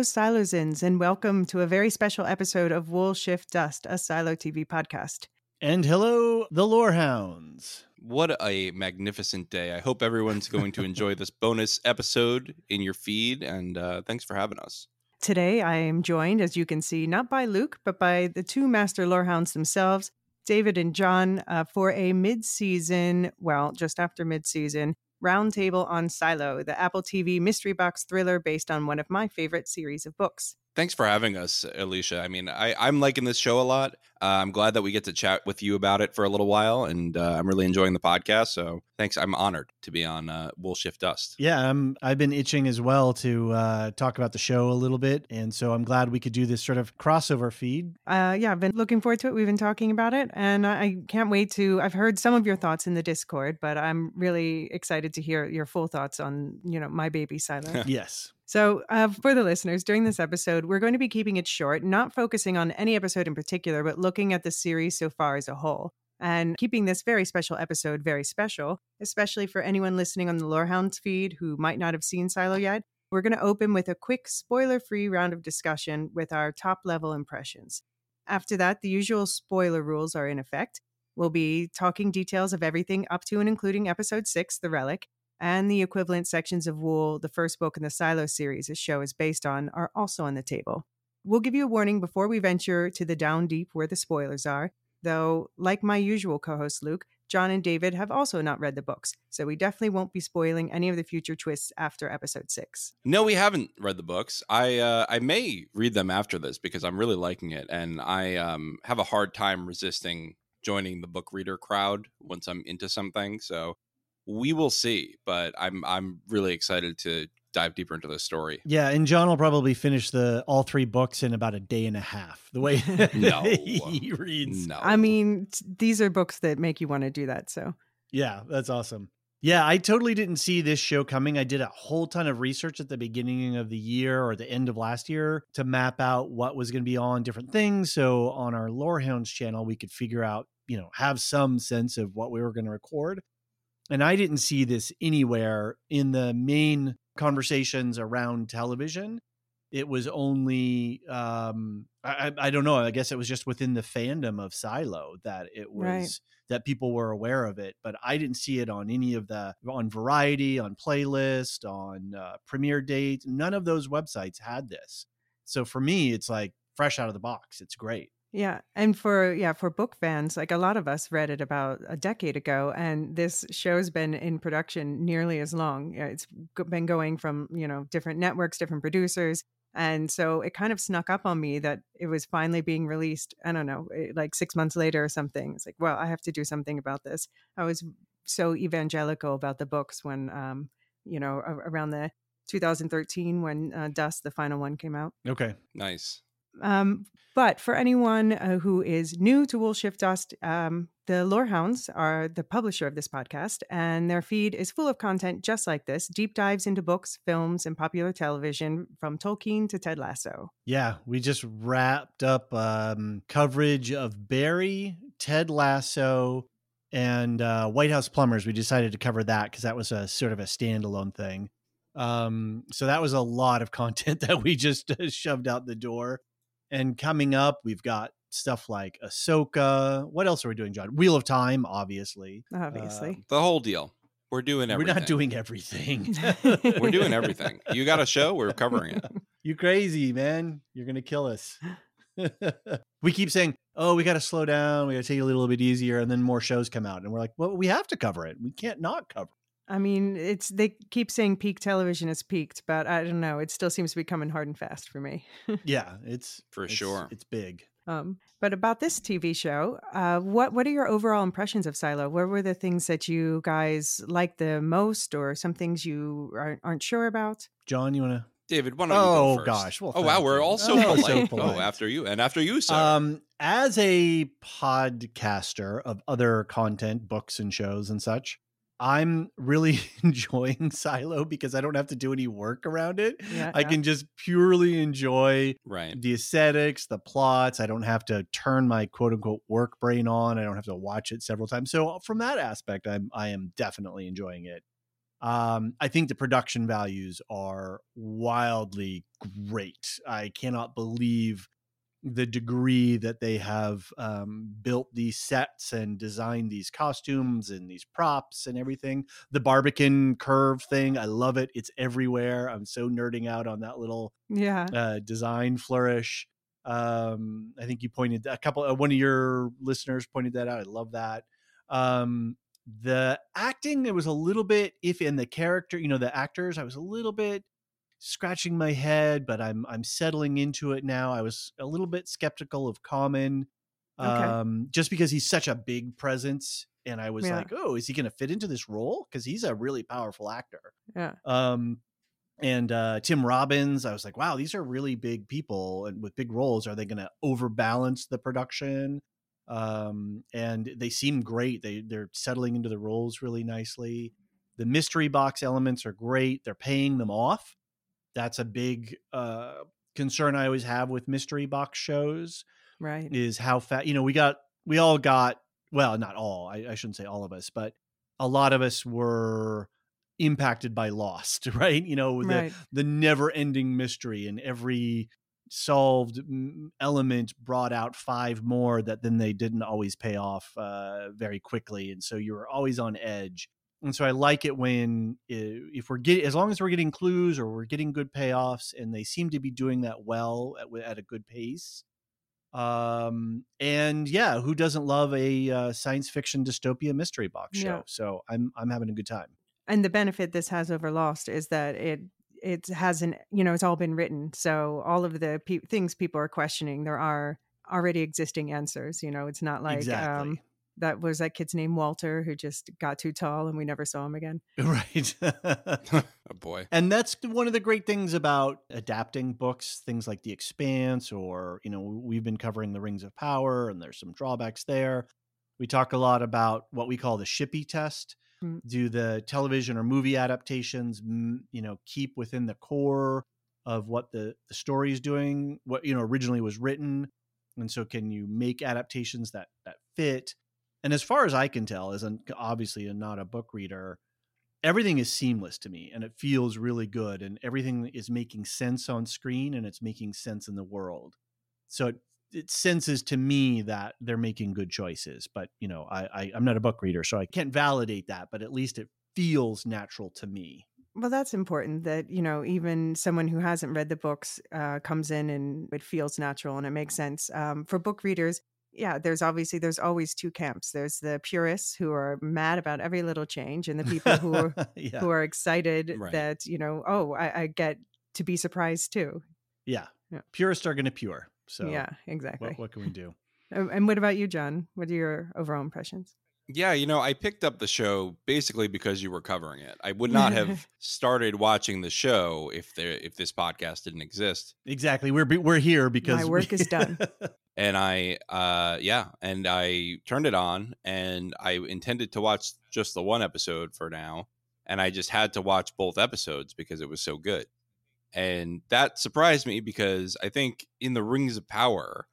Silozins, and welcome to a very special episode of Wool Shift Dust, a Silo TV podcast. And hello, the Lorehounds. What a magnificent day. I hope everyone's going to enjoy this bonus episode in your feed, and thanks for having us. Today, I am joined, as you can see, not by Luke, but by the two master Lorehounds themselves, David and John, for a mid-season, well, just after mid-season, Roundtable on Silo, the Apple TV mystery box thriller based on one of my favorite series of books. Thanks for having us, Alicia. I mean, I'm liking this show a lot. I'm glad that we get to chat with you about it for a little while, and I'm really enjoying the podcast. So thanks. I'm honored to be on Wool Shift Dust. Yeah, I've been itching as well to talk about the show a little bit. And so I'm glad we could do this sort of crossover feed. Yeah, I've been looking forward to it. We've been talking about it, and I can't wait to. I've heard some of your thoughts in the Discord, but I'm really excited to hear your full thoughts on, you know, my baby Silo. Yes. So for the listeners, during this episode, we're going to be keeping it short, not focusing on any episode in particular, but looking at the series so far as a whole, and keeping this very special episode very special, especially for anyone listening on the Lorehounds feed who might not have seen Silo yet. We're going to open with a quick spoiler-free round of discussion with our top-level impressions. After that, the usual spoiler rules are in effect. We'll be talking details of everything up to and including episode 6, The Relic, and the equivalent sections of Wool, the first book in the Silo series this show is based on, are also on the table. We'll give you a warning before we venture to the down deep where the spoilers are, though, like my usual co-host Luke, John and David have also not read the books, so we definitely won't be spoiling any of the future twists after episode 6. No, we haven't read the books. I may read them after this because I'm really liking it, and I have a hard time resisting joining the book reader crowd once I'm into something, so we will see, but I'm really excited to dive deeper into this story. Yeah, and John will probably finish all three books in about a day and a half, the way he reads. No. I mean, these are books that make you want to do that, so. Yeah, that's awesome. Yeah, I totally didn't see this show coming. I did a whole ton of research at the beginning of the year or the end of last year to map out what was going to be on different things. So on our Lorehounds channel, we could figure out, you know, have some sense of what we were going to record. And I didn't see this anywhere in the main conversations around television. It was only, I don't know, I guess it was just within the fandom of Silo that it was, right, that people were aware of it. But I didn't see it on any of on Variety, on Playlist, on Premiere Date. None of those websites had this. So for me, it's like fresh out of the box. It's great. Yeah. And for book fans, like a lot of us read it about a decade ago, and this show's been in production nearly as long. It's been going from, you know, different networks, different producers. And so it kind of snuck up on me that it was finally being released. I don't know, like 6 months later or something. It's like, well, I have to do something about this. I was so evangelical about the books when, you know, around the 2013 when Dust, the final one, came out. Okay, nice. But for anyone who is new to Wool Shift Dust, the Lorehounds are the publisher of this podcast, and their feed is full of content just like this, deep dives into books, films, and popular television from Tolkien to Ted Lasso. Yeah, we just wrapped up coverage of Barry, Ted Lasso and White House Plumbers. We decided to cover that because that was a sort of a standalone thing. So that was a lot of content that we just shoved out the door. And coming up, we've got stuff like Ahsoka. What else are we doing, John? Wheel of Time, obviously, the whole deal. We're doing everything. We're not doing everything. We're doing everything. You got a show? We're covering it. You crazy, man. You're going to kill us. We keep saying, oh, we got to slow down. We got to take it a little bit easier. And then more shows come out. And we're like, well, we have to cover it. We can't not cover it. I mean, they keep saying peak television is peaked, but I don't know. It still seems to be coming hard and fast for me. Yeah, it's for sure. It's big. But about this TV show, what are your overall impressions of Silo? What were the things that you guys liked the most, or some things you aren't sure about? John, you want to? David, why don't you go first? Gosh. Well, wow, we're all so polite. Oh, after you, sir. As a podcaster of other content, books and shows and such, I'm really enjoying Silo because I don't have to do any work around it. Yeah, I can just purely enjoy the aesthetics, the plots. I don't have to turn my quote unquote work brain on. I don't have to watch it several times. So from that aspect, I am definitely enjoying it. I think the production values are wildly great. I cannot believe the degree that they have built these sets and designed these costumes and these props and everything. The Barbican curve thing, I love it. It's everywhere. I'm so nerding out on that little design flourish. I think you pointed a couple. One of your listeners pointed that out. I love that. The acting, it was a little bit iffy, and the character, the actors, I was a little bit scratching my head, but I'm settling into it now. I was a little bit skeptical of Common, just because he's such a big presence, and I was like, oh, is he going to fit into this role? Because he's a really powerful actor. Yeah. And Tim Robbins, I was like, wow, these are really big people and with big roles. Are they going to overbalance the production? And they seem great. They're settling into the roles really nicely. The mystery box elements are great. They're paying them off. That's a big concern I always have with mystery box shows, right? Is how fast, I shouldn't say all of us, but a lot of us were impacted by Lost, right? The never ending mystery, and every solved element brought out five more that then they didn't always pay off very quickly. And so you were always on edge. And so I like it when, as long as we're getting clues or we're getting good payoffs, and they seem to be doing that well at a good pace. And who doesn't love a science fiction dystopia mystery box show? So I'm having a good time. And the benefit this has over Lost is that it hasn't, it's all been written. So all of the things people are questioning, there are already existing answers. It's not like, exactly. That was that kid's name, Walter, who just got too tall and we never saw him again. Right. Oh, boy. And that's one of the great things about adapting books, things like The Expanse, or, we've been covering The Rings of Power, and there's some drawbacks there. We talk a lot about what we call the Shippey test. Mm-hmm. Do the television or movie adaptations, keep within the core of what the story is doing, what, originally was written? And so can you make adaptations that fit? And as far as I can tell, as obviously not a book reader, everything is seamless to me, and it feels really good, and everything is making sense on screen, and it's making sense in the world. So it senses to me that they're making good choices. But, I'm not a book reader, so I can't validate that, but at least it feels natural to me. Well, that's important that, even someone who hasn't read the books comes in and it feels natural and it makes sense. For book readers, there's always two camps. There's the purists who are mad about every little change, and the people who are, who are excited that, I get to be surprised too. Yeah. Purists are going to pure. So yeah, exactly. What can we do? And what about you, John? What are your overall impressions? Yeah, I picked up the show basically because you were covering it. I would not have started watching the show if this podcast didn't exist. Exactly. We're here because my work is done. And I turned it on, and I intended to watch just the one episode for now, and I just had to watch both episodes because it was so good. And that surprised me because I think in The Rings of Power,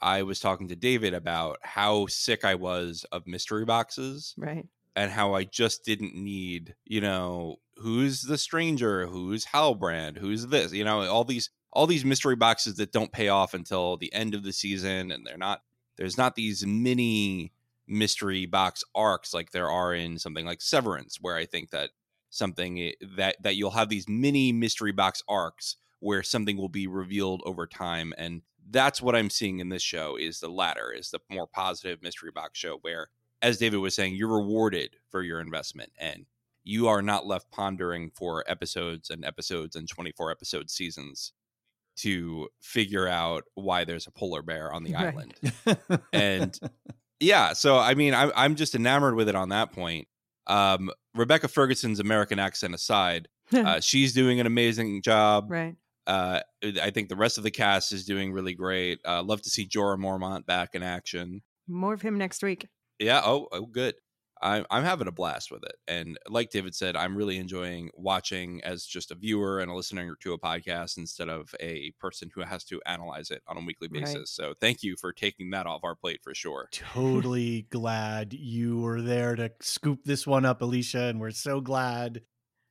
I was talking to David about how sick I was of mystery boxes. Right. And how I just didn't need, you know, who's the stranger, who's Halbrand, who's this, you know, all these mystery boxes that don't pay off until the end of the season. And there's not these mini mystery box arcs like there are in something like Severance, where I think that something that you'll have these mini mystery box arcs where something will be revealed over time. And that's what I'm seeing in this show, is the latter, is the more positive mystery box show where, as David was saying, you're rewarded for your investment and you are not left pondering for episodes and episodes and 24 episode seasons to figure out why there's a polar bear on the island. And yeah, so I mean, I'm just enamored with it on that point. Rebecca Ferguson's American accent aside, she's doing an amazing job. Right. I think the rest of the cast is doing really great. Love to see Jorah Mormont back in action. More of him next week. Yeah. Oh, good. I'm having a blast with it. And like David said, I'm really enjoying watching as just a viewer and a listener to a podcast instead of a person who has to analyze it on a weekly basis. Right. So thank you for taking that off our plate for sure. Totally glad you were there to scoop this one up, Alicia. And we're so glad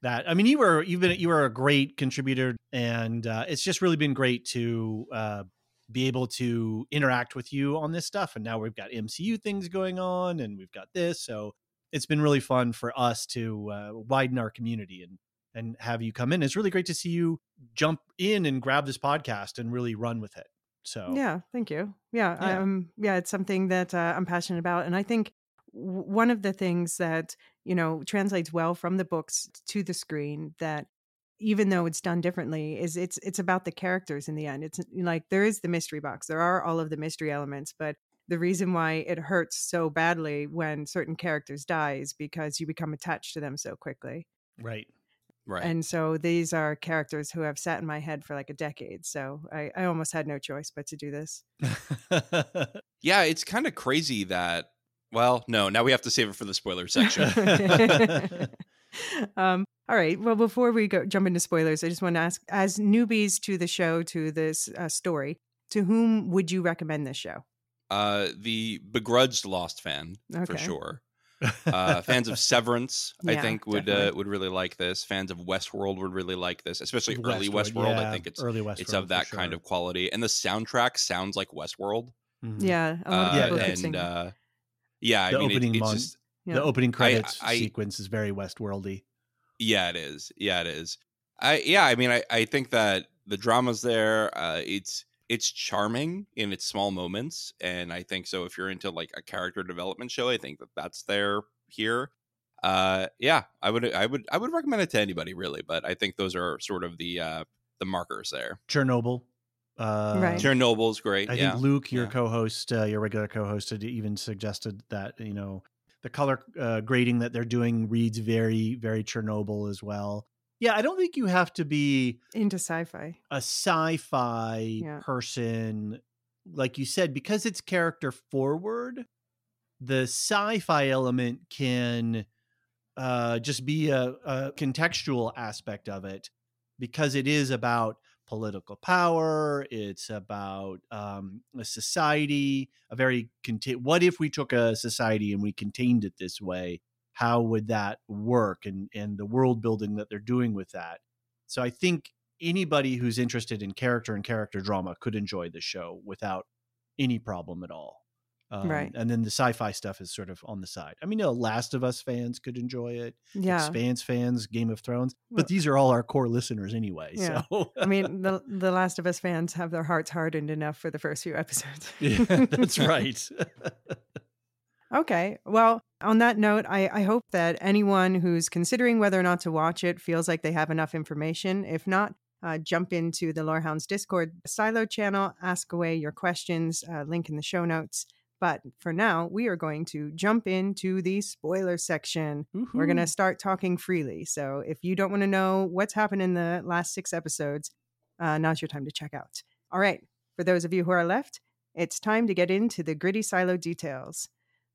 that, I mean, you were a great contributor, and it's just really been great to be able to interact with you on this stuff. And now we've got MCU things going on and we've got this. So it's been really fun for us to widen our community and have you come in. It's really great to see you jump in and grab this podcast and really run with it. So yeah, thank you. Yeah. Yeah. It's something that I'm passionate about. And I think one of the things that, you know, translates well from the books to the screen, that even though it's done differently, is it's about the characters in the end. It's like, there is the mystery box. There are all of the mystery elements, but the reason why it hurts so badly when certain characters die is because you become attached to them so quickly. Right. Right. And so these are characters who have sat in my head for like a decade. So I almost had no choice but to do this. Yeah. It's kind of crazy that, well, no, now we have to save it for the spoiler section. All right. Well, before we jump into spoilers, I just want to ask, as newbies to the show, to this story, to whom would you recommend this show? The begrudged Lost fan, okay. For sure. Fans of Severance, I think, would really like this. Fans of Westworld would really like this, especially early Westworld. Yeah, I think it's of that kind of quality. And the soundtrack sounds like Westworld. Mm-hmm. Yeah. A lot of people could sing. Yeah. The opening credits sequence is very Westworldy. Yeah, it is. Yeah, it is. I think that the drama's there. It's charming in its small moments. And I think so if you're into like a character development show, I think that's there here. I would recommend it to anybody really. But I think those are sort of the markers there. Chernobyl. Right. Chernobyl's great. I think Luke, your co-host, your regular co-host, had even suggested that, you know, the color grading that they're doing reads very, very Chernobyl as well. Yeah, I don't think you have to be into a sci-fi person, like you said, because it's character forward. The sci-fi element can just be a contextual aspect of it, because it is about political power. It's about a society, what if we took a society and we contained it this way? How would that work? And the world building that they're doing with that. So I think anybody who's interested in character and character drama could enjoy the show without any problem at all. Right. And then the sci-fi stuff is sort of on the side. I mean, Last of Us fans could enjoy it. Yeah. Expanse fans, Game of Thrones. But these are all our core listeners anyway. Yeah. So I mean, the Last of Us fans have their hearts hardened enough for the first few episodes. Yeah, that's right. Okay. Well, on that note, I hope that anyone who's considering whether or not to watch it feels like they have enough information. If not, jump into the Lorehounds Discord Silo channel, ask away your questions, link in the show notes. But for now, we are going to jump into the spoiler section. Mm-hmm. We're going to start talking freely. So if you don't want to know what's happened in the last 6 episodes, now's your time to check out. All right. For those of you who are left, it's time to get into the gritty Silo details.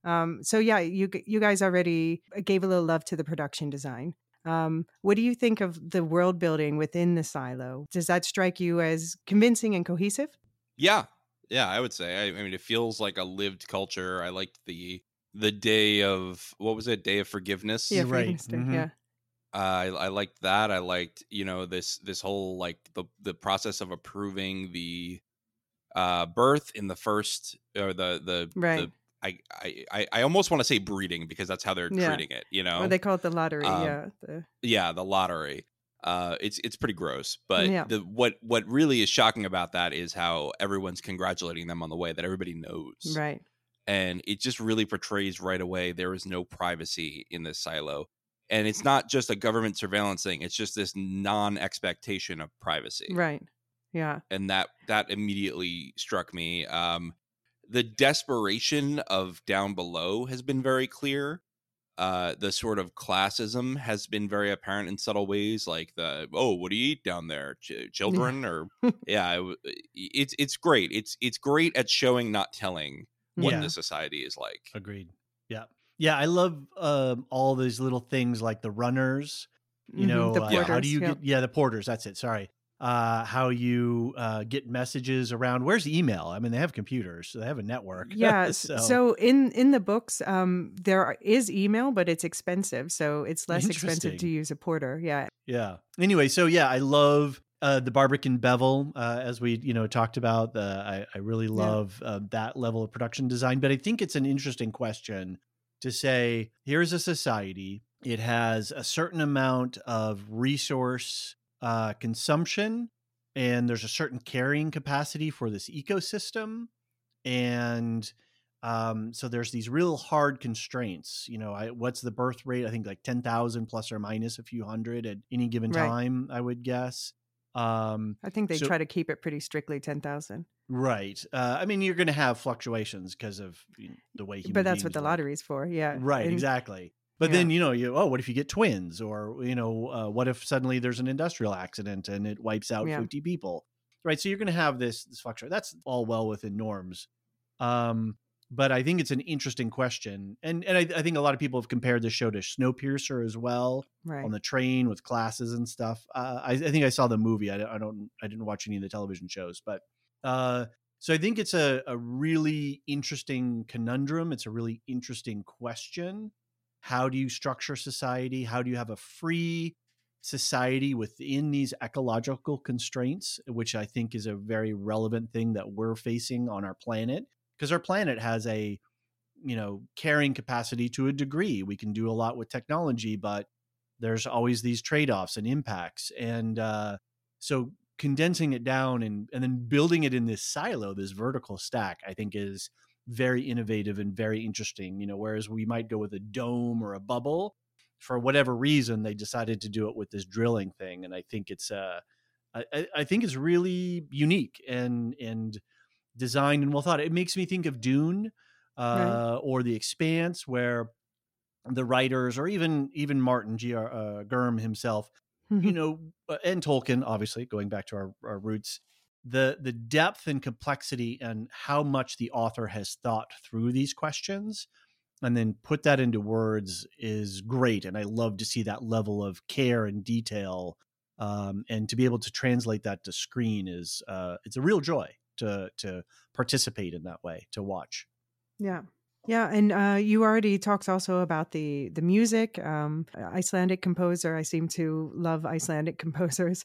You guys already gave a little love to the production design. What do you think of the world building within the Silo? Does that strike you as convincing and cohesive? Yeah. Yeah, I would say. I mean, it feels like a lived culture. I liked the day of, what was it? Day of Forgiveness. Yeah, Forgiveness Day. Mm-hmm. Yeah. I liked that. I liked, you know, this whole, like, the process of approving the birth in the first, or the right. The, I almost want to say breeding, because that's how they're treating it, you know. Well, they call it the lottery. The lottery. It's pretty gross, but what really is shocking about that is how everyone's congratulating them on the way that everybody knows, right? And it just really portrays right away there is no privacy in this silo, and it's not just a government surveillance thing; it's just this non-expectation of privacy, right? Yeah, and that immediately struck me. The desperation of down below has been very clear. The sort of classism has been very apparent in subtle ways, like what do you eat down there, children? Or it's great. It's great at showing, not telling what the society is like. Agreed. Yeah. Yeah. I love all these little things, like the runners, you know, porters, how do you get, the porters, that's it. Sorry. How you get messages around. Where's email? I mean, they have computers, so they have a network. Yeah. So in the books, there is email, but it's expensive. So it's less expensive to use a porter. Yeah. Yeah. Anyway, so I love the Barbican Bevel, as we talked about. I really love that level of production design. But I think it's an interesting question to say, here's a society. It has a certain amount of resource consumption, and there's a certain carrying capacity for this ecosystem, and so there's these real hard constraints. What's the birth rate? I think like 10,000 plus or minus a few hundred at any given time, I would guess. I think they try to keep it pretty strictly 10,000. Right. I mean, you're going to have fluctuations because of the way human beings. But that's what the lottery is for. Yeah. Right. Exactly. But then, what if you get twins, or, what if suddenly there's an industrial accident and it wipes out 50 people, right? So you're going to have this structure. That's all well within norms. But I think it's an interesting question. And I think a lot of people have compared this show to Snowpiercer as well, right, on the train with classes and stuff. I think I saw the movie. I didn't watch any of the television shows, but so I think it's a really interesting conundrum. It's a really interesting question. How do you structure society? How do you have a free society within these ecological constraints, which I think is a very relevant thing that we're facing on our planet, because our planet has a, carrying capacity to a degree. We can do a lot with technology, but there's always these trade-offs and impacts. And so condensing it down and then building it in this silo, this vertical stack, I think is very innovative and very interesting, whereas we might go with a dome or a bubble. For whatever reason, they decided to do it with this drilling thing. And I think it's I think it's really unique and designed and well thought. It makes me think of Dune or The Expanse, where the writers, or even Martin Germ himself, and Tolkien, obviously, going back to our roots, the depth and complexity and how much the author has thought through these questions and then put that into words is great. And I love to see that level of care and detail. And to be able to translate that to screen is, it's a real joy to participate in that way, to watch. Yeah. Yeah. And you already talked also about the music, Icelandic composer. I seem to love Icelandic composers,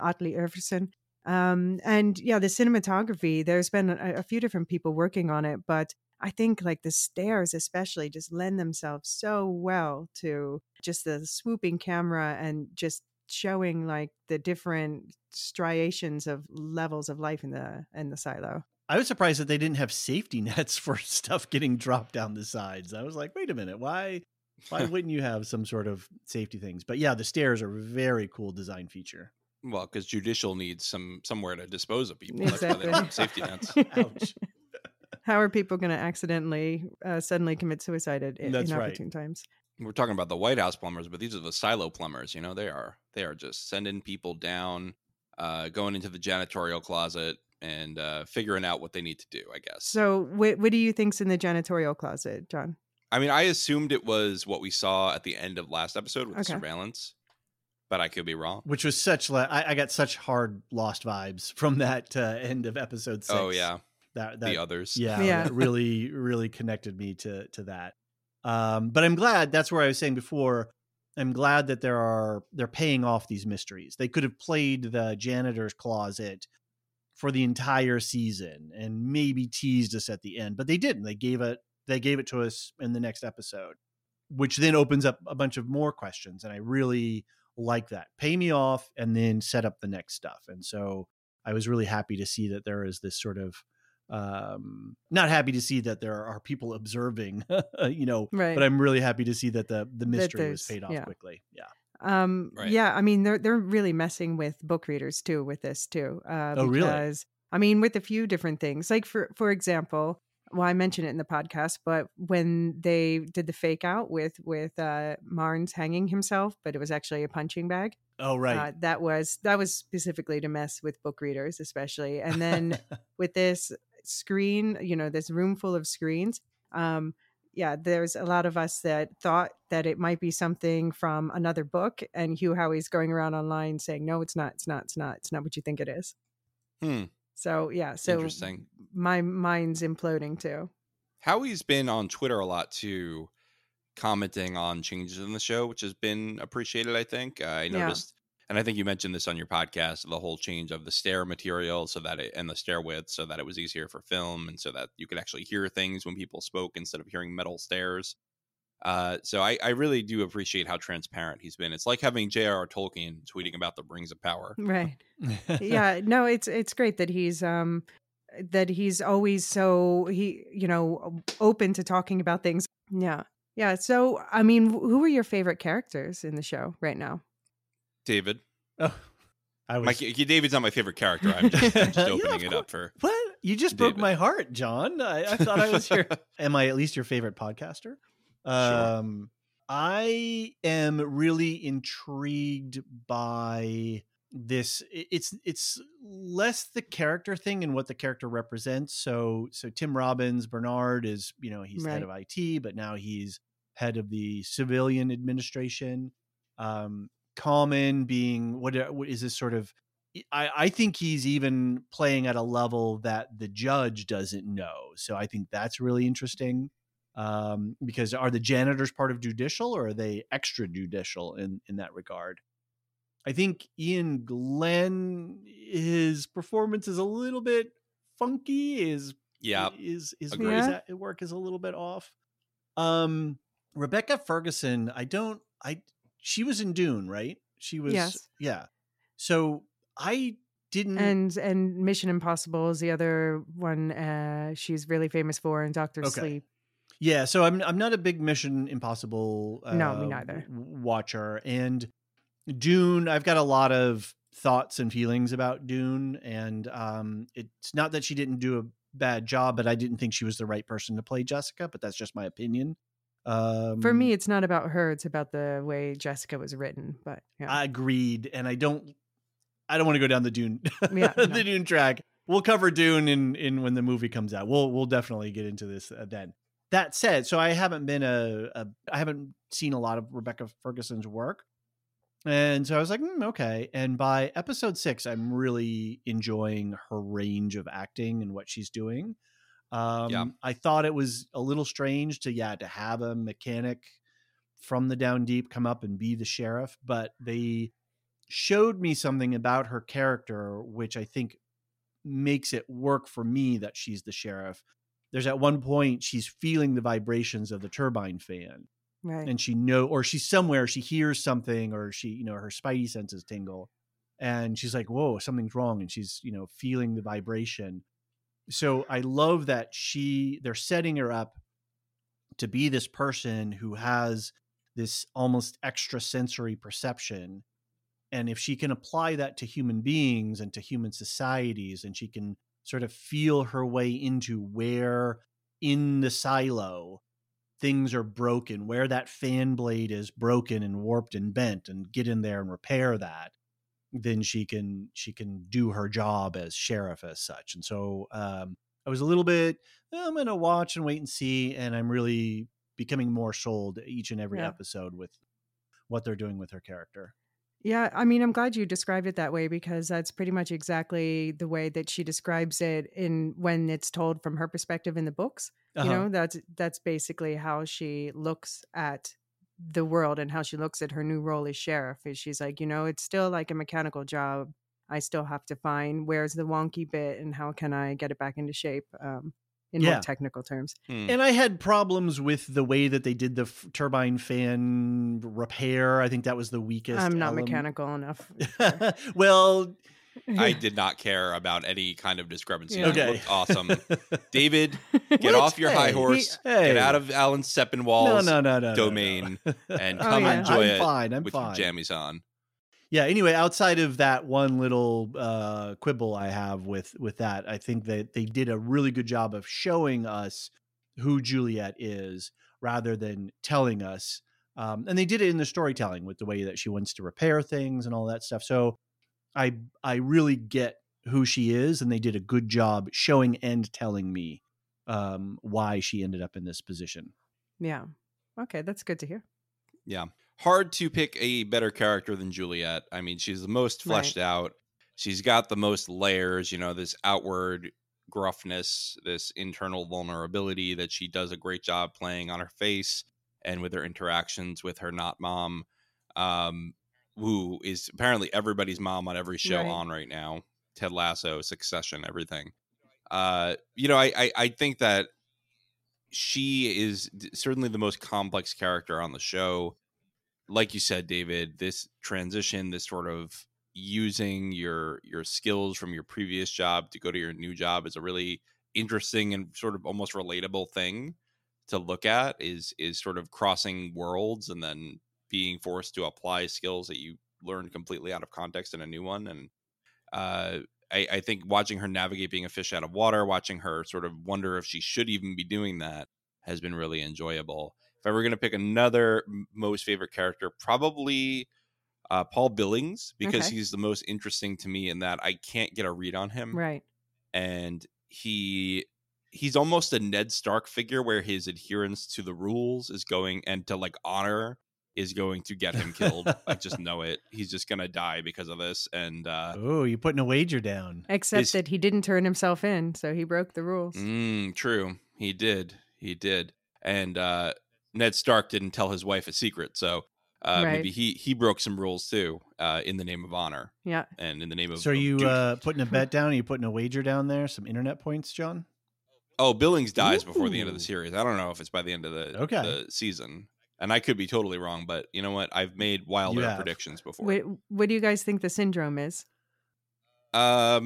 Atli Örvarsson. The cinematography, there's been a few different people working on it, but I think like the stairs especially just lend themselves so well to just the swooping camera and just showing like the different striations of levels of life in the silo. I was surprised that they didn't have safety nets for stuff getting dropped down the sides. I was like, wait a minute, why wouldn't you have some sort of safety things? But the stairs are a very cool design feature. Well, because judicial needs somewhere to dispose of people. Exactly. That's why they have safety nets. Ouch. How are people going to accidentally suddenly commit suicide at inopportune times? We're talking about the White House plumbers, but these are the silo plumbers. They are just sending people down, going into the janitorial closet and figuring out what they need to do, I guess. So what do you think's in the janitorial closet, John? I mean, I assumed it was what we saw at the end of last episode with the surveillance. But I could be wrong. Which was such, I got such hard Lost vibes from that end of episode 6. Oh yeah. that the others. Yeah. That really, really connected me to that. But I'm glad, that's where I was saying before, I'm glad that they're paying off these mysteries. They could have played the janitor's closet for the entire season and maybe teased us at the end, but they didn't. They gave it to us in the next episode, which then opens up a bunch of more questions. And I really like that. Pay me off and then set up the next stuff. And so I was really happy to see that there is this sort of, not happy to see that there are people observing, right. But I'm really happy to see that the mystery was paid off quickly. Yeah. Right. Yeah. I mean, they're really messing with book readers too, with this too. Oh, really? I mean, with a few different things, like for example, well, I mentioned it in the podcast, but when they did the fake out with Marnes hanging himself, but it was actually a punching bag. Oh, right. That was specifically to mess with book readers, especially. And then with this screen, this room full of screens, there's a lot of us that thought that it might be something from another book, and Hugh Howey's going around online saying, no, it's not what you think it is. Hmm. So, yeah. So interesting. My mind's imploding too. Howie's been on Twitter a lot too, commenting on changes in the show, which has been appreciated, I think. I noticed, and I think you mentioned this on your podcast, the whole change of the stair material and the stair width so that it was easier for film and so that you could actually hear things when people spoke instead of hearing metal stairs. So I really do appreciate how transparent he's been. It's like having J.R.R. Tolkien tweeting about the Rings of Power. Right. Yeah. No, it's great that he's always so open to talking about things. Yeah. Yeah. So, I mean, who are your favorite characters in the show right now? David. Oh, David's not my favorite character. I'm just opening it up for what? You just David. Broke my heart, John. I thought I was here. Am I at least your favorite podcaster? Sure. I am really intrigued by this. It's less the character thing and what the character represents. So Tim Robbins, Bernard is, he's head of IT, but now he's head of the civilian administration. Common being, what is this sort of, I think he's even playing at a level that the judge doesn't know. So I think that's really interesting. Because are the janitors part of judicial or are they extrajudicial in that regard? I think Ian Glenn, his performance is a little bit funky. His ways at work is a little bit off. Rebecca Ferguson, she was in Dune, right? She was, yeah. So I didn't, and Mission Impossible is the other one. She's really famous for, and Dr. Sleep. Yeah, so I'm not a big Mission Impossible me neither. Watcher. And Dune, I've got a lot of thoughts and feelings about Dune. And it's not that she didn't do a bad job, but I didn't think she was the right person to play Jessica. But that's just my opinion. For me, it's not about her. It's about the way Jessica was written. But yeah. I agreed. And I don't want to go down the Dune Dune track. We'll cover Dune in when the movie comes out. We'll definitely get into this then. That said, so I haven't seen a lot of Rebecca Ferguson's work. And so I was like, okay. And by episode 6, I'm really enjoying her range of acting and what she's doing. I thought it was a little strange to have a mechanic from the down deep come up and be the sheriff, but they showed me something about her character, which I think makes it work for me that she's the sheriff. There's at one point she's feeling the vibrations of the turbine fan, right? And she hears something, or her spidey senses tingle, and she's like, "Whoa, something's wrong!" And she's feeling the vibration. So I love that they're setting her up to be this person who has this almost extrasensory perception, and if she can apply that to human beings and to human societies, and she can sort of feel her way into where in the silo things are broken, where that fan blade is broken and warped and bent, and get in there and repair that, then she can do her job as sheriff as such. And so I was a little bit, I'm going to watch and wait and see. And I'm really becoming more sold each and every episode with what they're doing with her character. Yeah, I mean, I'm glad you described it that way, because that's pretty much exactly the way that she describes it in when it's told from her perspective in the books. Uh-huh. You know, that's basically how she looks at the world and how she looks at her new role as sheriff. Is she's like, you know, it's still like a mechanical job. I still have to find where's the wonky bit and how can I get it back into shape. In more technical terms. Mm. And I had problems with the way that they did the turbine fan repair. I think that was the weakest. I'm not mechanical enough. Well, I did not care about any kind of discrepancy. Yeah. Okay. It looked awesome. David, get off your high horse. Get out of Alan Sepinwall's domain and come enjoy it with your jammies on. Yeah, anyway, outside of that one little quibble I have with that, I think that they did a really good job of showing us who Juliet is rather than telling us. And they did it in the storytelling with the way that she wants to repair things and all that stuff. So I really get who she is, and they did a good job showing and telling me why she ended up in this position. Yeah. Okay, that's good to hear. Yeah. Hard to pick a better character than Juliet. I mean, she's the most fleshed out. She's got the most layers, you know, this outward gruffness, this internal vulnerability that she does a great job playing on her face and with her interactions with her not mom, who is apparently everybody's mom on every show on right now. Ted Lasso, Succession, everything. You know, I think that she is certainly the most complex character on the show. Like you said, David, this transition, this sort of using your skills from your previous job to go to your new job is a really interesting and sort of almost relatable thing to look at, is sort of crossing worlds and then being forced to apply skills that you learned completely out of context in a new one. And I think watching her navigate being a fish out of water, watching her sort of wonder if she should even be doing that, has been really enjoyable. If I were going to pick another most favorite character, probably Paul Billings, because he's the most interesting to me in that I can't get a read on him. Right. And he's almost a Ned Stark figure where his adherence to the rules is going, and to like honor is going to get him killed. I just know it. He's just going to die because of this. And you're putting a wager down. Except that he didn't turn himself in, so he broke the rules. True. He did. And Ned Stark didn't tell his wife a secret, so maybe he broke some rules too, in the name of honor. Yeah, and in the name of. So are you putting a bet down? Are you putting a wager down there? Some internet points, John? Oh, Billings dies before the end of the series. I don't know if it's by the end of the season, and I could be totally wrong. But you know what? I've made wilder predictions before. Wait, what do you guys think the syndrome is? I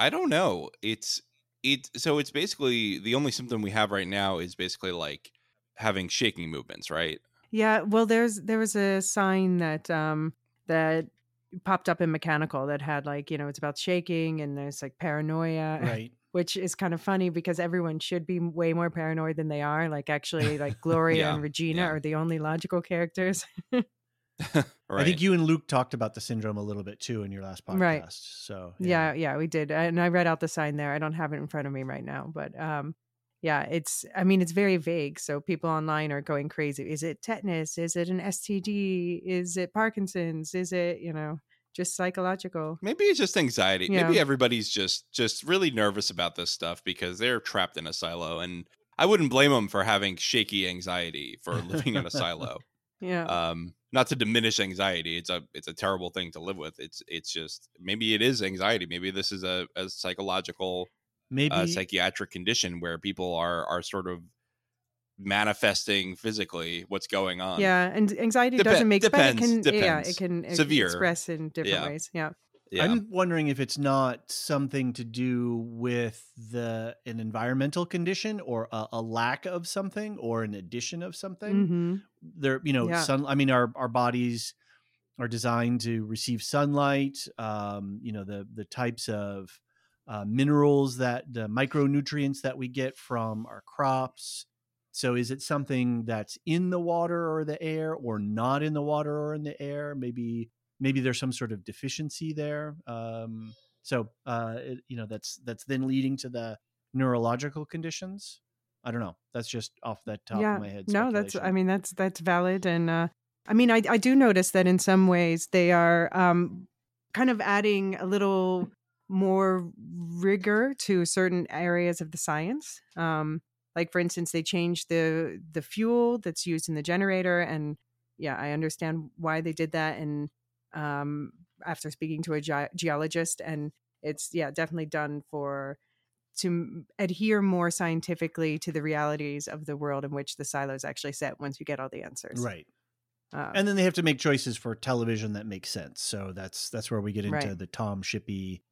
don't know. It's basically the only symptom we have right now is basically like having shaking movements, right? Yeah, well, there was a sign that that popped up in Mechanical that had like, you know, it's about shaking and there's like paranoia, right? Which is kind of funny because everyone should be way more paranoid than they are. Like actually, like Gloria and Regina are the only logical characters. Right. I think you and Luke talked about the syndrome a little bit too in your last podcast. Right. So yeah, we did, and I read out the sign there. I don't have it in front of me right now, but yeah, it's very vague. So people online are going crazy. Is it tetanus? Is it an STD? Is it Parkinson's? Is it, you know, just psychological? Maybe it's just anxiety. You Maybe know? Everybody's just really nervous about this stuff because they're trapped in a silo. And I wouldn't blame them for having shaky anxiety for living in a silo. Yeah. Not to diminish anxiety. It's a terrible thing to live with. It's just, maybe it is anxiety. Maybe this is a psychological, maybe a psychiatric condition where people are sort of manifesting physically what's going on. Yeah, and anxiety doesn't make sense. It can severe. Express in different ways. Yeah. Yeah. I'm wondering if it's not something to do with an environmental condition or a lack of something or an addition of something. Mm-hmm. There, you know, our bodies are designed to receive sunlight. You know, the types of minerals that the micronutrients that we get from our crops. So is it something that's in the water or the air, or not in the water or in the air? Maybe there's some sort of deficiency there. That's then leading to the neurological conditions. I don't know. That's just off the top of my head. No, that's valid. And I mean, I do notice that in some ways they are kind of adding a little more rigor to certain areas of the science. Like, for instance, they changed the fuel that's used in the generator. And yeah, I understand why they did that. And after speaking to a geologist, and it's, yeah, definitely done to adhere more scientifically to the realities of the world in which the silos actually set once you get all the answers. Right. And then they have to make choices for television that make sense. So that's where we get into the Tom Shippey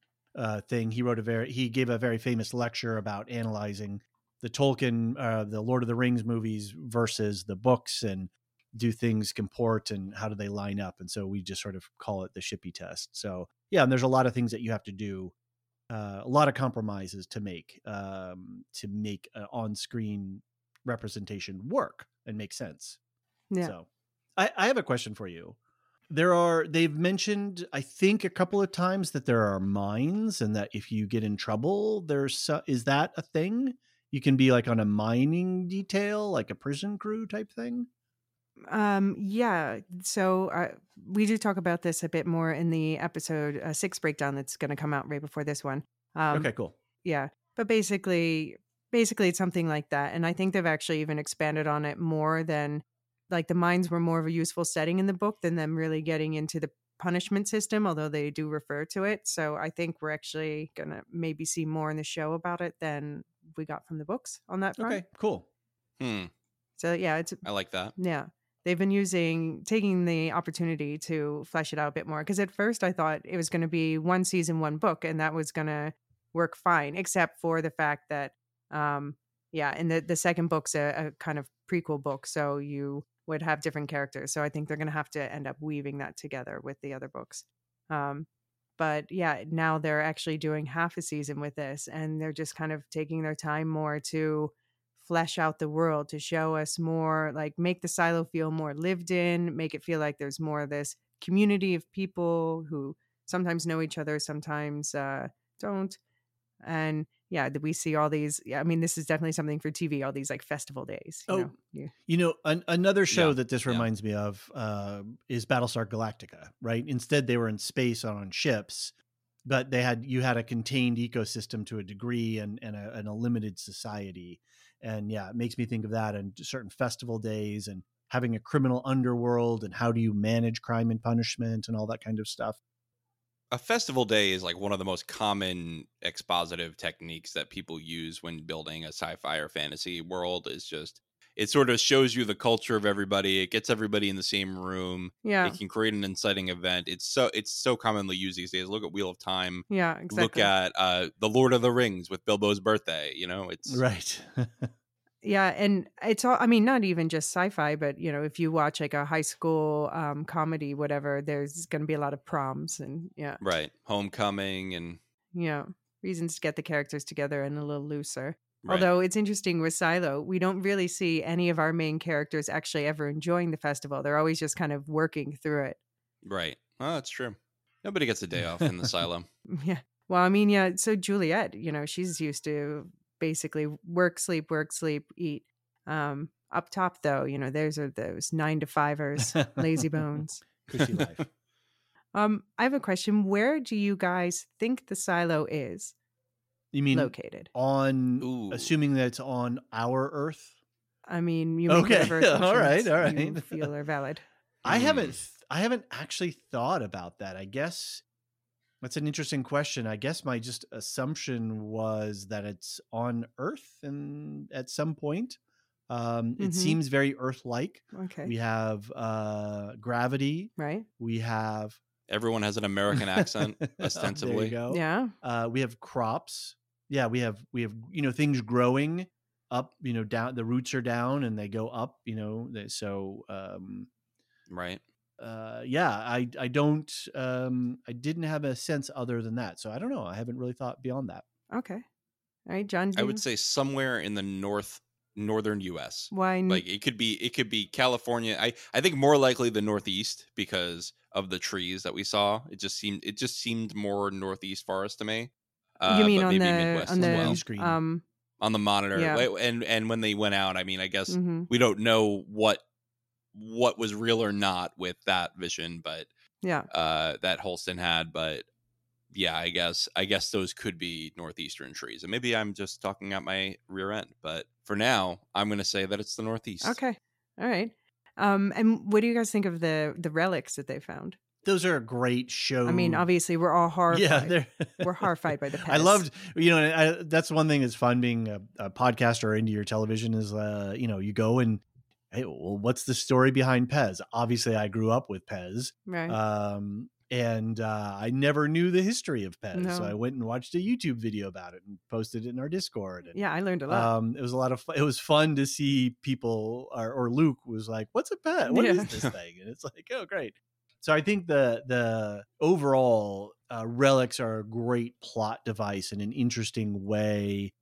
thing. He wrote he gave a very famous lecture about analyzing the Tolkien, the Lord of the Rings movies versus the books, and do things comport and how do they line up? And so we just sort of call it the Shippey test. So yeah, and there's a lot of things that you have to do, a lot of compromises to make an on-screen representation work and make sense. Yeah. So I have a question for you. They've mentioned, I think, a couple of times that there are mines, and that if you get in trouble, is that a thing? You can be like on a mining detail, like a prison crew type thing. Yeah. So we do talk about this a bit more in the episode 6 breakdown that's going to come out right before this one. Okay, cool. Yeah. But basically it's something like that. And I think they've actually even expanded on it more than, like, the mines were more of a useful setting in the book than them really getting into the punishment system, although they do refer to it. So I think we're actually going to maybe see more in the show about it than we got from the books on that front. Okay, cool. So yeah, I like that. Yeah. They've been taking the opportunity to flesh it out a bit more. Because at first I thought it was going to be 1 season, 1 book, and that was going to work fine, except for the fact that, and the second book's a kind of prequel book. So you would have different characters. So I think they're going to have to end up weaving that together with the other books. But yeah, now they're actually doing half a season with this, and they're just kind of taking their time more to flesh out the world, to show us more, like, make the silo feel more lived in, make it feel like there's more of this community of people who sometimes know each other, sometimes don't. And yeah, we see all these. Yeah, I mean, this is definitely something for TV, all these like festival days. Another show that this reminds me of is Battlestar Galactica, right? Instead, they were in space on ships, but you had a contained ecosystem to a degree and a limited society. And yeah, it makes me think of that, and certain festival days, and having a criminal underworld, and how do you manage crime and punishment and all that kind of stuff. A festival day is like one of the most common expositive techniques that people use when building a sci-fi or fantasy world. Is just, it sort of shows you the culture of everybody. It gets everybody in the same room. Yeah. It can create an inciting event. It's so commonly used these days. Look at Wheel of Time. Yeah, exactly. Look at The Lord of the Rings with Bilbo's birthday. You know, it's right. Yeah. And it's all, I mean, not even just sci-fi, but, you know, if you watch like a high school comedy, whatever, there's going to be a lot of proms and yeah. Right. Homecoming and. Yeah. Reasons to get the characters together and a little looser. Right. Although it's interesting with Silo, we don't really see any of our main characters actually ever enjoying the festival. They're always just kind of working through it. Right. Oh, that's true. Nobody gets a day off in the Silo. Yeah. Well, I mean, yeah. So Juliet, you know, she's used to basically work, sleep, eat. Up top, though, you know, there's those 9 to 5ers, lazy bones. Cushy life. I have a question. Where do you guys think the Silo is? You mean located on? Ooh. Assuming that it's on our Earth. I mean, you okay? All right. You feel are valid. I haven't actually thought about that. I guess. That's an interesting question. I guess my just assumption was that it's on Earth, and at some point, it seems very Earth-like. Okay, we have gravity, right? We have everyone has an American accent, ostensibly. There you go. Yeah, we have crops. Yeah, we have you know, things growing up. You know, down, the roots are down and they go up. You know, right. I didn't have a sense other than that. So I don't know. I haven't really thought beyond that. Okay. All right, John. I would say somewhere in the northern US. Why? Like it could be California. I think more likely the Northeast because of the trees that we saw. It just seemed more Northeast forest to me. You mean but on maybe the, Midwest on as the well. Screen. On the monitor. Yeah. And when they went out, I mean, I guess we don't know what what was real or not with that vision, but yeah, that Holston had. But yeah, I guess those could be northeastern trees, and maybe I'm just talking out my rear end. But for now, I'm going to say that it's the northeast. Okay, all right. And what do you guys think of the relics that they found? Those are a great show. I mean, obviously, we're all horrified. Yeah, we're horrified by the past. I loved, that's one thing that's fun being a podcast or into your television is, you go and, hey, well, what's the story behind Pez? Obviously, I grew up with Pez. Right. And I never knew the history of Pez. No. So I went and watched a YouTube video about it and posted it in our Discord. And, yeah, I learned a lot. It was a lot of fun. It was fun to see people, or Luke was like, what's a Pez? What is this thing? And it's like, oh, great. So I think the overall relics are a great plot device and an interesting way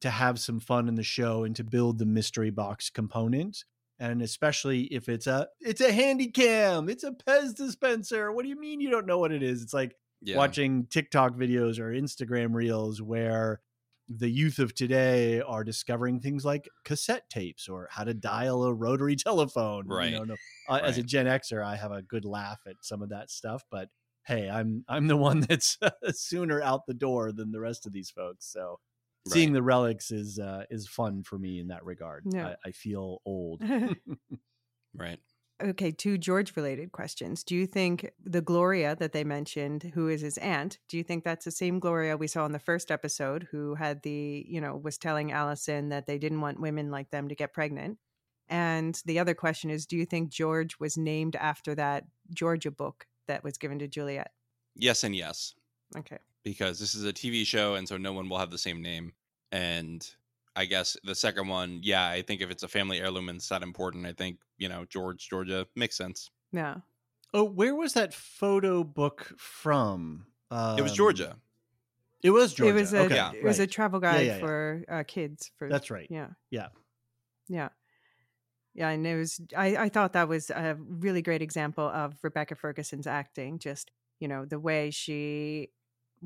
to have some fun in the show and to build the mystery box component. And especially if it's a handy cam, it's a Pez dispenser. What do you mean you don't know what it is? It's like watching TikTok videos or Instagram reels where the youth of today are discovering things like cassette tapes or how to dial a rotary telephone. Right. Right. As a Gen Xer, I have a good laugh at some of that stuff, but hey, I'm the one that's sooner out the door than the rest of these folks. So seeing the relics is fun for me in that regard. Yeah. I feel old. Right. Okay. 2 George related questions. Do you think the Gloria that they mentioned, who is his aunt, do you think that's the same Gloria we saw in the first episode who had was telling Allison that they didn't want women like them to get pregnant? And the other question is, do you think George was named after that Georgia book that was given to Juliet? Yes and yes. Okay. Because this is a TV show, and so no one will have the same name. And I guess the second one, yeah, I think if it's a family heirloom and it's that important, I think, George, Georgia makes sense. Yeah. Oh, where was that photo book from? It was Georgia. It was Georgia. It was a travel guide for kids. That's right. Yeah. Yeah. Yeah. Yeah, and it was. I thought that was a really great example of Rebecca Ferguson's acting. Just the way she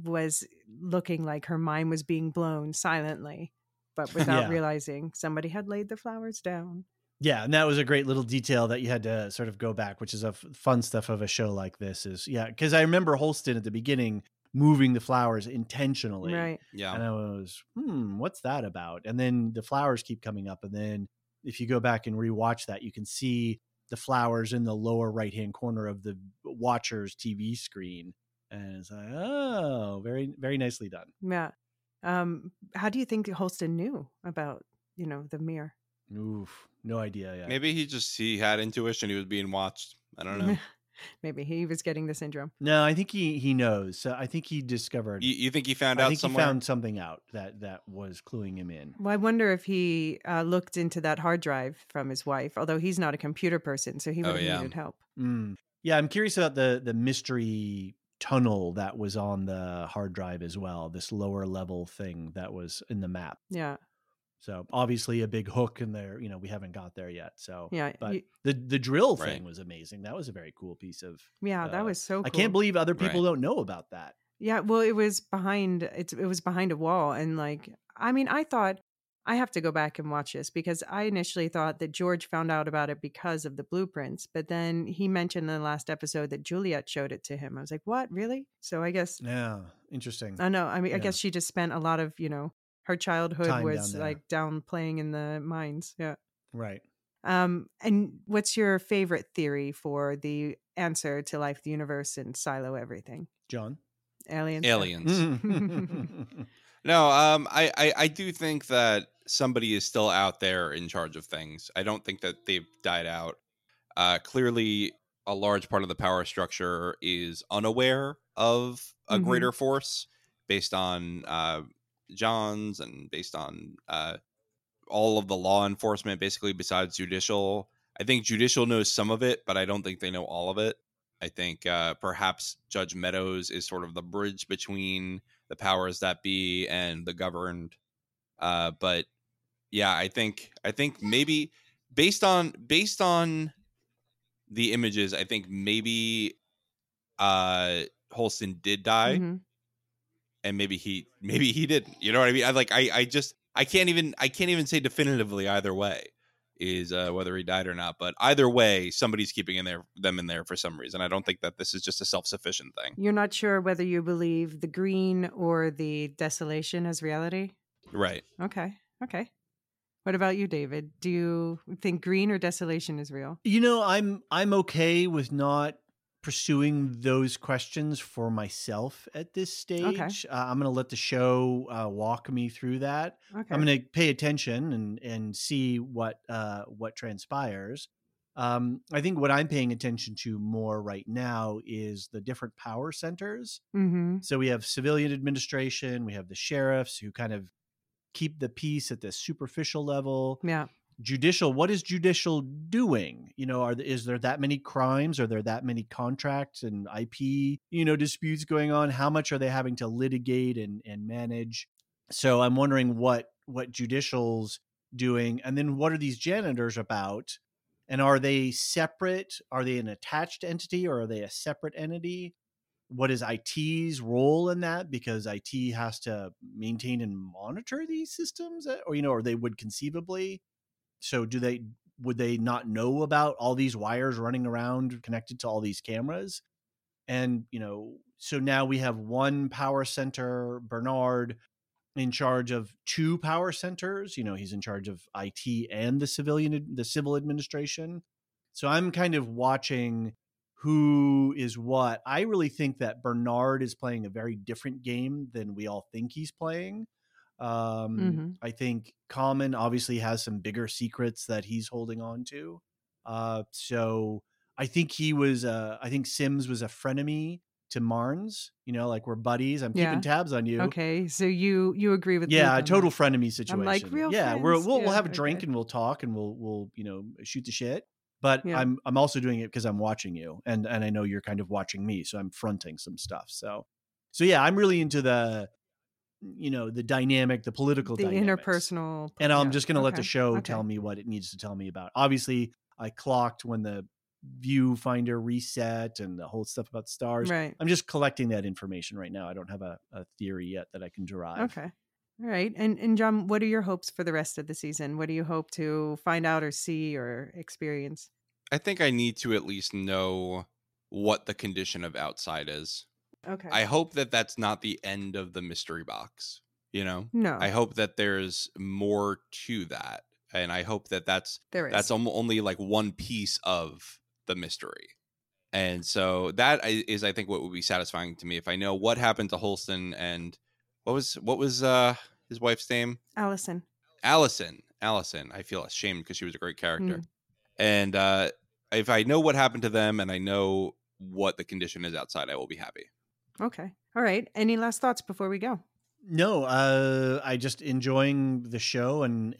was looking like her mind was being blown silently, but without realizing somebody had laid the flowers down. Yeah, and that was a great little detail that you had to sort of go back, which is fun stuff of a show like this. Because I remember Holston at the beginning moving the flowers intentionally. Right. Yeah, and I was, what's that about? And then the flowers keep coming up, and then if you go back and rewatch that, you can see the flowers in the lower right-hand corner of the watcher's TV screen. And it's like, oh, very, very nicely done. Yeah. How do you think Holston knew about, the mirror? Oof, no idea. Yeah. Maybe he had intuition. He was being watched. I don't know. Maybe he was getting the syndrome. No, I think he knows. I think he discovered. You think he found out? I think he found something out that was cluing him in. Well, I wonder if he looked into that hard drive from his wife, although he's not a computer person, so he would have needed help. Mm. Yeah, I'm curious about the mystery tunnel that was on the hard drive as well, this lower level thing that was in the map. Yeah. So obviously a big hook in there, we haven't got there yet. So yeah, but the drill thing was amazing. That was a very cool piece of. Yeah, that was so cool. I can't believe other people don't know about that. Yeah, well, it was behind a wall. And I thought I have to go back and watch this because I initially thought that George found out about it because of the blueprints. But then he mentioned in the last episode that Juliet showed it to him. I was like, what, really? So I guess. Yeah, interesting. I know. I mean, I guess she just spent a lot of, her childhood time was down playing in the mines. Yeah. Right. And what's your favorite theory for the answer to life, the universe, and silo everything? John? Aliens. No, I do think that somebody is still out there in charge of things. I don't think that they've died out. Clearly, a large part of the power structure is unaware of a greater force based on Johns and based on all of the law enforcement, basically, besides judicial. I think judicial knows some of it, but I don't think they know all of it. I think perhaps Judge Meadows is sort of the bridge between the powers that be and the governed. But yeah, I think maybe based on the images, I think maybe Holston did die. Mm-hmm. And maybe he didn't. You know what I mean? I can't even say definitively either way. is whether he died or not. But either way, somebody's keeping them in there for some reason. I don't think that this is just a self-sufficient thing. You're not sure whether you believe the green or the desolation as reality? Right. Okay. What about you, David? Do you think green or desolation is real? You know, I'm okay with not pursuing those questions for myself at this stage. Okay. I'm going to let the show walk me through that. Okay. I'm going to pay attention and see what transpires. I think what I'm paying attention to more right now is the different power centers. Mm-hmm. So we have civilian administration, we have the sheriffs who kind of keep the peace at the superficial level. Yeah. Judicial, what is judicial doing? You know, is there that many crimes? Are there that many contracts and IP, disputes going on? How much are they having to litigate and manage? So I'm wondering what judicial's doing. And then what are these janitors about? And are they separate? Are they an attached entity or are they a separate entity? What is IT's role in that? Because IT has to maintain and monitor these systems, or they would conceivably. So would they not know about all these wires running around connected to all these cameras? And, so now we have one power center, Bernard, in charge of two power centers. He's in charge of IT and the civil administration. So I'm kind of watching who is what. I really think that Bernard is playing a very different game than we all think he's playing. Mm-hmm. I think Common obviously has some bigger secrets that he's holding on to. So I think Sims was a frenemy to Marnes, like we're buddies. I'm keeping tabs on you. Okay. So you agree with me. Yeah, total frenemy situation. I'm like real friends. We'll have a drink and we'll talk and we'll shoot the shit. But yeah. I'm also doing it because I'm watching you and I know you're kind of watching me. So I'm fronting some stuff. So yeah, I'm really into the the dynamic, the political dynamics. Interpersonal. And I'm just going to let the show tell me what it needs to tell me about. Obviously, I clocked when the viewfinder reset and the whole stuff about stars. Right. I'm just collecting that information right now. I don't have a theory yet that I can derive. Okay. All right. And John, what are your hopes for the rest of the season? What do you hope to find out or see or experience? I think I need to at least know what the condition of outside is. Okay. I hope that that's not the end of the mystery box, No. I hope that there's more to that, and I hope that that's only like one piece of the mystery. And so that is, I think, what would be satisfying to me if I know what happened to Holston and what was his wife's name? Allison. I feel ashamed because she was a great character. Mm. And if I know what happened to them and I know what the condition is outside, I will be happy. Okay. All right. Any last thoughts before we go? No, I just enjoying the show and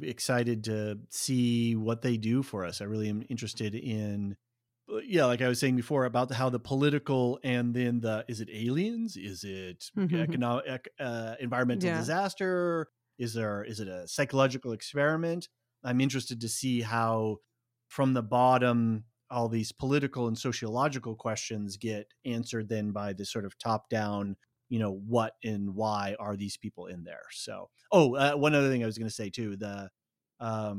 excited to see what they do for us. I really am interested in, like I was saying before, about how the political and then is it aliens? Is it economic, environmental disaster? Is it a psychological experiment? I'm interested to see how from the bottom all these political and sociological questions get answered then by this sort of top down, what and why are these people in there? So, one other thing I was going to say too, I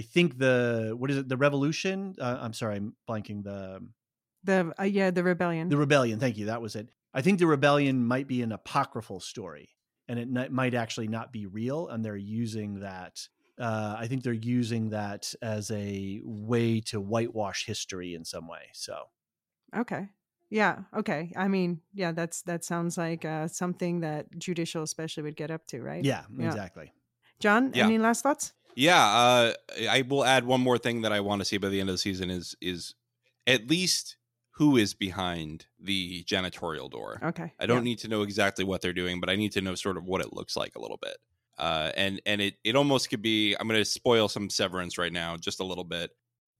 think the revolution, I'm sorry, I'm blanking the rebellion. The rebellion. Thank you. That was it. I think the rebellion might be an apocryphal story and it might actually not be real. And they're using that. I think they're using that as a way to whitewash history in some way. So, okay. Yeah. Okay. I mean, yeah, that sounds like something that judicial especially would get up to, right? Yeah, exactly. John, any last thoughts? Yeah. I will add one more thing that I want to see by the end of the season is at least who is behind the janitorial door. Okay. I don't need to know exactly what they're doing, but I need to know sort of what it looks like a little bit. And it almost could be, I'm going to spoil some Severance right now, just a little bit.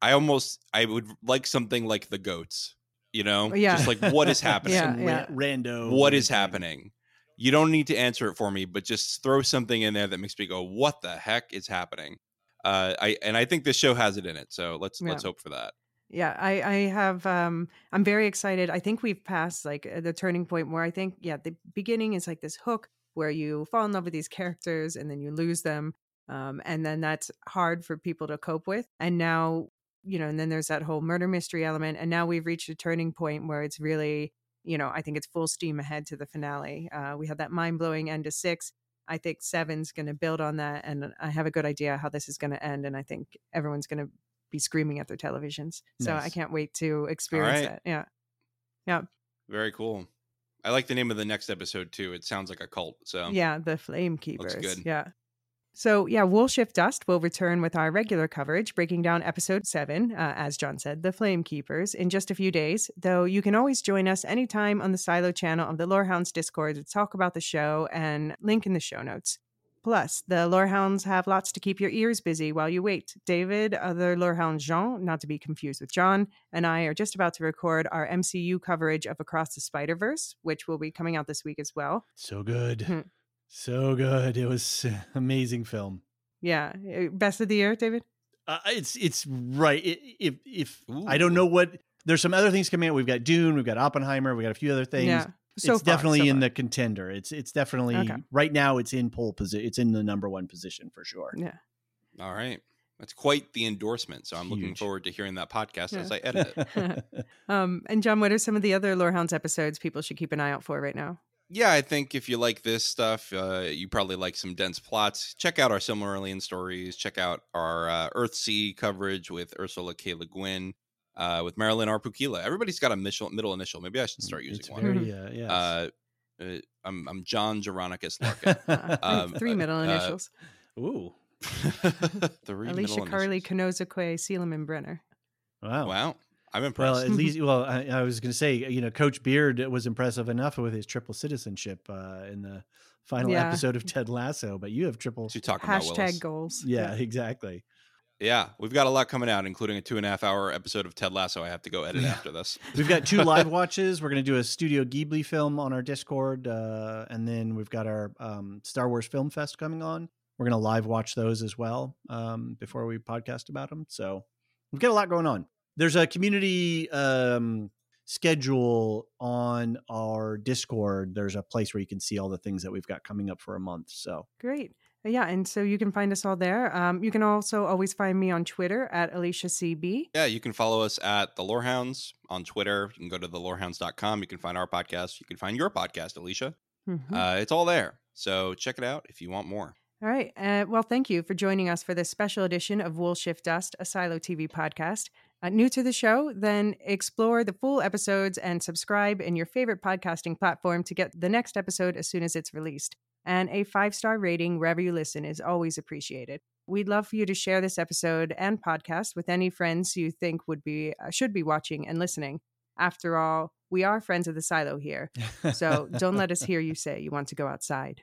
I would like something like the goats, just like what is happening? Rando. What is happening? You don't need to answer it for me, but just throw something in there that makes me go, what the heck is happening? I think this show has it in it. So let's hope for that. Yeah, I have, I'm very excited. I think we've passed like the turning point where I think, the beginning is like this hook where you fall in love with these characters and then you lose them. And then that's hard for people to cope with. And now, you know, and then there's that whole murder mystery element. And now we've reached a turning point where it's really, you know, I think it's full steam ahead to the finale. We had that mind-blowing end of 6. I think 7's going to build on that. And I have a good idea how this is going to end. And I think everyone's going to be screaming at their televisions. Nice. So I can't wait to experience that. Yeah. Yeah. Very cool. I like the name of the next episode too. It sounds like a cult. So yeah, the Flame Keepers. Looks good. Yeah. So yeah, Wool Shift Dust will return with our regular coverage, breaking down episode 7, as John said, the Flame Keepers, in just a few days, though you can always join us anytime on the Silo channel of the Lorehounds Discord to talk about the show and link in the show notes. Plus, the Lorehounds have lots to keep your ears busy while you wait. David, other Lorehound Jean, not to be confused with John, and I are just about to record our MCU coverage of Across the Spider-Verse, which will be coming out this week as well. So good. So good. It was an amazing film. Yeah. Best of the year, David? It's right. If I don't know what... There's some other things coming out. We've got Dune. We've got Oppenheimer. We've got a few other things. Yeah. So it's definitely the contender. It's definitely right now. It's in pole position. It's in the number one position for sure. Yeah. All right. That's quite the endorsement. So I'm looking forward to hearing that podcast as I edit it. And John, what are some of the other Lorehounds episodes people should keep an eye out for right now? Yeah, I think if you like this stuff, you probably like some dense plots. Check out our Silmarillion stories. Check out our Earthsea coverage with Ursula K. Le Guin. With Marilyn Arpukila. Everybody's got a middle initial. Maybe I should start using one. Yes. I'm John Geronicus Larkin. Three middle initials. Ooh. Three Alicia Carley, Konozakwe, Selim, and Brenner. Wow. I'm impressed. Well, at least, I was going to say, you know, Coach Beard was impressive enough with his triple citizenship in the final episode of Ted Lasso, but you have triple. So talking about Willis. Goals. Yeah, exactly. Yeah, we've got a lot coming out, including a 2.5-hour episode of Ted Lasso. I have to go edit after this. We've got 2 live watches. We're going to do a Studio Ghibli film on our Discord. And then we've got our Star Wars Film Fest coming on. We're going to live watch those as well before we podcast about them. So we've got a lot going on. There's a community schedule on our Discord. There's a place where you can see all the things that we've got coming up for a month. So great. Yeah, and so you can find us all there. You can also always find me on Twitter at AliciaCB. Yeah, you can follow us at The Lorehounds on Twitter. You can go to thelorehounds.com. You can find our podcast. You can find your podcast, Alicia. It's all there. So check it out if you want more. All right. Well, thank you for joining us for this special edition of Wool Shift Dust, a Silo TV podcast. New to the show? Then explore the full episodes and subscribe in your favorite podcasting platform to get the next episode as soon as it's released. And a 5-star rating wherever you listen is always appreciated. We'd love for you to share this episode and podcast with any friends you think should be watching and listening. After all, we are friends of the Silo here. So don't let us hear you say you want to go outside.